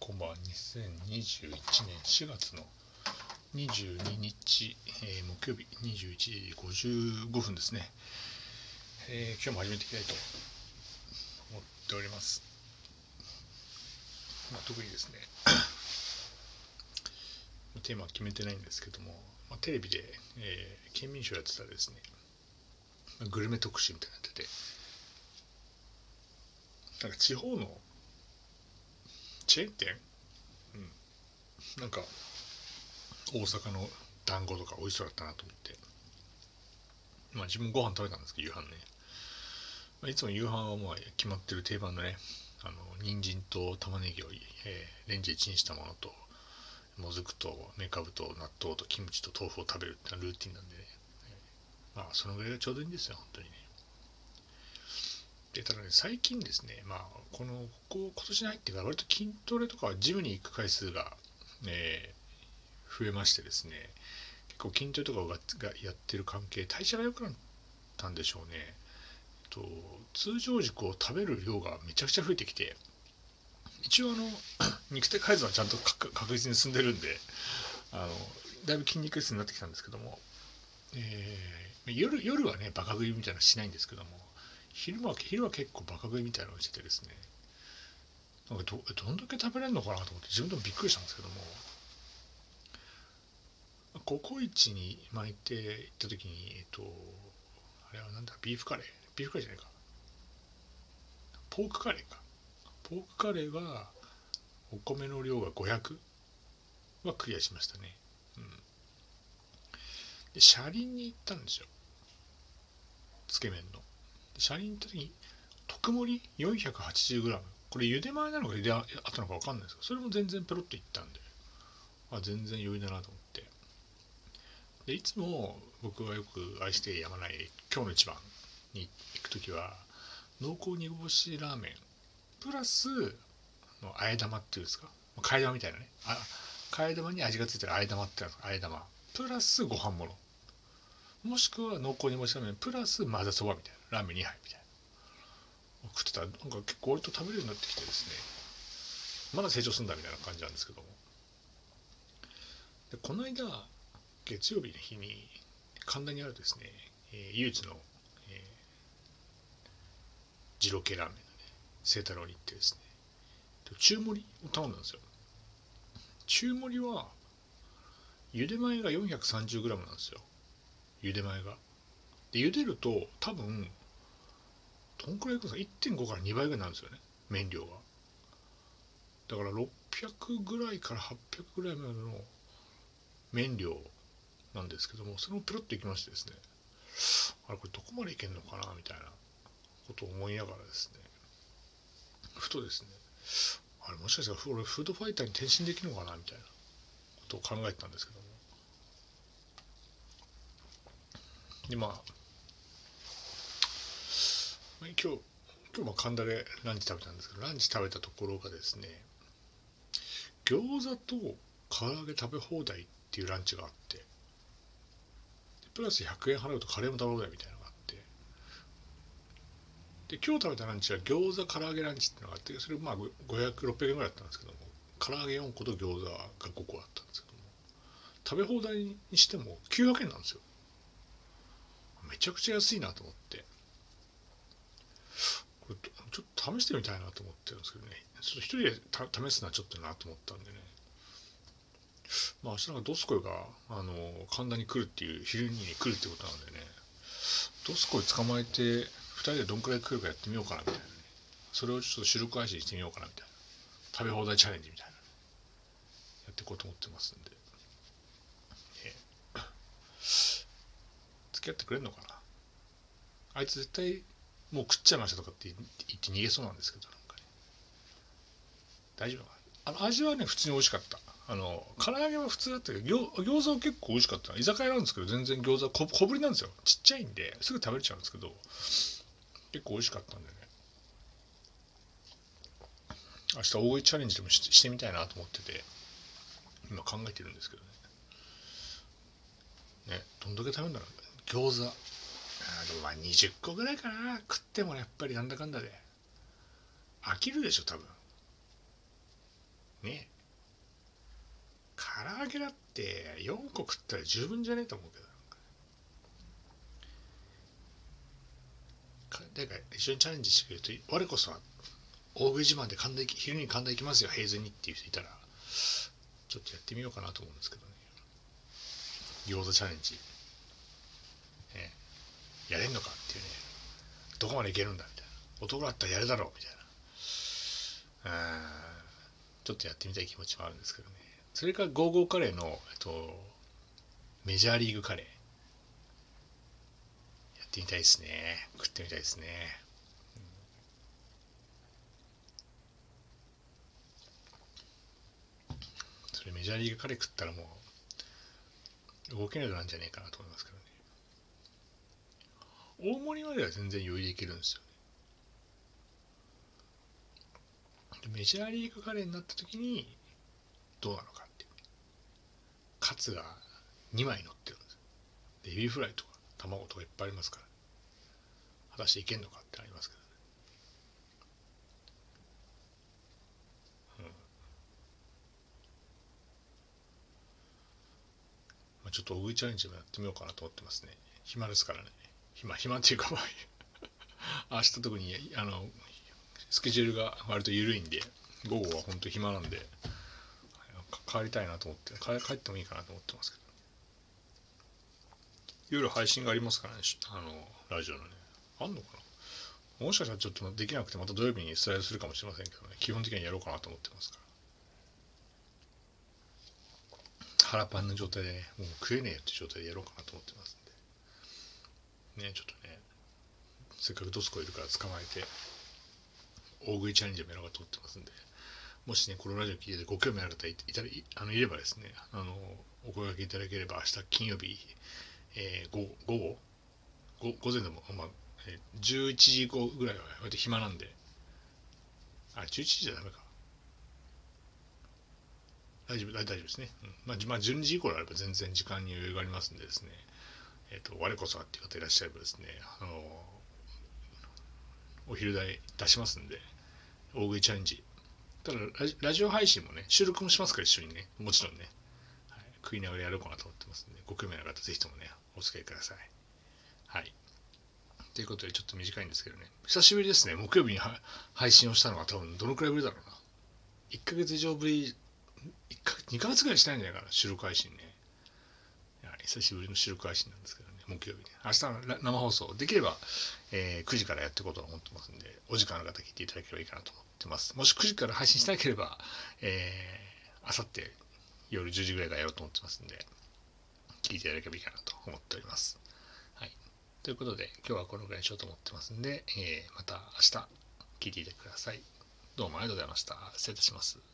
こんばんは。2021年4月の22日、木曜日21時55分ですね。今日も始めていきたいと思っております。特にですねテーマは決めてないんですけども、テレビで、県民賞やってたらですね、グルメ特集みたいになってて、なんか地方のチェーン店、なんか大阪の団子とか美味しそうだったなと思って、自分ご飯食べたんですけど、夕飯ね、いつも夕飯はもう決まってる定番のね、人参と玉ねぎを、レンジでチンしたものともずくとめかぶと納豆とキムチと豆腐を食べるってのはルーティンなんでね、そのぐらいがちょうどいいんですよ、本当にね。ただね、最近ですね、今年に入ってから割と筋トレとかジムに行く回数が、増えましてですね、結構筋トレとかをやってる関係、代謝が良くなったんでしょうね。通常時こう食べる量がめちゃくちゃ増えてきて、一応肉体改造はちゃんと確実に進んでるんで、だいぶ筋肉質になってきたんですけども、夜はねバカ食いみたいなのしないんですけども、昼は結構バカ食いみたいなのをしててですね、なんか どんだけ食べれるのかなと思って自分でもびっくりしたんですけども、ココイチに巻いて行った時にあれはなんだポークカレーはお米の量が500はクリアしましたね。で車輪に行ったんですよ、つけ麺の車輪の時に特盛り 480g、 これ茹で前なのか茹で後のか分かんないですけど、それも全然ペロッといったんで、全然余裕だなと思って、でいつも僕がよく愛してやまない今日の一番に行く時は濃厚煮干しラーメンプラスあえ玉っていうんですか、替え玉みたいなね、替え玉に味がついてるあえ玉ってなんですか、あえ玉プラスご飯もの、もしくは濃厚煮干しラーメンプラス混ぜそばみたいな、ラーメン2杯みたいな食ってたら、なんか結構割と食べれるようになってきてですね、まだ成長するんだみたいな感じなんですけども、でこの間月曜日の日に神田にあるですね、唯一の、二郎系ラーメンのね清太郎に行ってですね、中盛りを頼んだんですよ。中盛りは茹で前が 430g なんですよ、茹で前が。で茹でると多分どんくらいいくんですか、 1.5 から2倍ぐらいになるんですよね、麺量が。だから600ぐらいから800ぐらいまでの麺量なんですけども、それもペロッといきましてですね、あれこれどこまでいけんのかなみたいなことを思いながらですね、ふとですね、あれもしかしたら俺フードファイターに転身できるのかなみたいなことを考えてたんですけども、で今日神田でランチ食べたんですけど、ランチ食べたところがですね、餃子と唐揚げ食べ放題っていうランチがあって、プラス100円払うとカレーも食べ放題みたいなのがあって、で今日食べたランチは餃子唐揚げランチっていうのがあって、それ500、600円ぐらいだったんですけども、唐揚げ4個と餃子が5個あったんですけども、食べ放題にしても900円なんですよ。めちゃくちゃ安いなと思って、これちょっと試してみたいなと思ってるんですけどね、一人で試すのはちょっとなと思ったんでね、明日なんかドスコイが神田に来るっていう、昼に来るってことなんでね、ドスコイ捕まえて2人でどんくらい来るかやってみようかなみたいな、ね、それをちょっと主力配信してみようかなみたいな、食べ放題チャレンジみたいな、ね、やっていこうと思ってますんで、やってくれんのかな。あいつ絶対もう食っちゃいましたとかって言って逃げそうなんですけど、なんかね、大丈夫かな。味はね普通に美味しかった。唐揚げは普通だったけど、餃子は結構美味しかった。居酒屋なんですけど全然餃子小ぶりなんですよ、ちっちゃいんですぐ食べれちゃうんですけど、結構美味しかったんでね、明日大食いチャレンジでもしてみたいなと思ってて、今考えてるんですけどね、どんだけ食べるんだろう。餃子でも20個ぐらいかな、食ってもやっぱりなんだかんだで飽きるでしょ多分。ねえ、唐揚げだって4個食ったら十分じゃねえと思うけど、誰か一緒にチャレンジしてくれると、我こそは大食い自慢で昼に神田行きますよ、平然にっていう人いたらちょっとやってみようかなと思うんですけどね。餃子チャレンジ、やれんのかっていうね、どこまでいけるんだみたいな、男だったらやるだろうみたいな、ちょっとやってみたい気持ちもあるんですけどね。それからゴーゴーカレーの、メジャーリーグカレー食ってみたいですね。食ってみたいですね。それメジャーリーグカレー食ったらもう動けないとなんじゃねえかなと思いますけどね。大盛りまでは全然余裕でいけるんですよね。メジャーリーグカレーになった時にどうなのかっていう。カツが2枚乗ってるんですよ。でエビフライとか卵とかいっぱいありますから、果たしていけんのかってありますけどね。まあ、ちょっと大食いチャレンジもやってみようかなと思ってますね。暇ですからね。暇っていうか明日特にスケジュールが割と緩いんで、午後は本当暇なんで帰りたいなと思って帰ってもいいかなと思ってますけど。夜配信がありますからね、ラジオのね。あんのかな、もしかしたらちょっとできなくて、また土曜日にスライドするかもしれませんけどね、基本的にはやろうかなと思ってますから。腹パンの状態でね、もう食えねえよって状態でやろうかなと思ってますんで。ね、ちょっとね、せっかくドスコいるから捕まえて、大食いチャレンジもやろうかと思ってますんで、もしね、このラジオ聞いてご興味ある方いればですね、お声掛けいただければ、明日金曜日、午前でも、11時ぐらいは割と暇なんで、11時じゃダメか。大丈夫ですね。12時以降であれば全然時間に余裕がありますんでですね、我こそはっていう方いらっしゃればですね、お昼代出しますんで、大食いチャレンジ。ただ、ラジオ配信もね、収録もしますから一緒にね、もちろんね、食いながらやろうかなと思ってますんで、ご興味の方ぜひともね、お付き合いください。はい。ということで、ちょっと短いんですけどね、久しぶりですね、木曜日に配信をしたのは多分どのくらいぶりだろうな。1ヶ月以上ぶり、2ヶ月ぐらいしてないんじゃないかな、収録配信ね。久しぶりの収録配信なんですけどね、木曜日ね。明日の生放送、できれば、9時からやっていこうと思ってますんで、お時間の方聞いていただければいいかなと思ってます。もし9時から配信しなければ、あさって、夜10時ぐらいからやろうと思ってますんで、聞いていただければいいかなと思っております。はい。ということで、今日はこのぐらいにしようと思ってますんで、また明日聞いていてください。どうもありがとうございました。失礼いたします。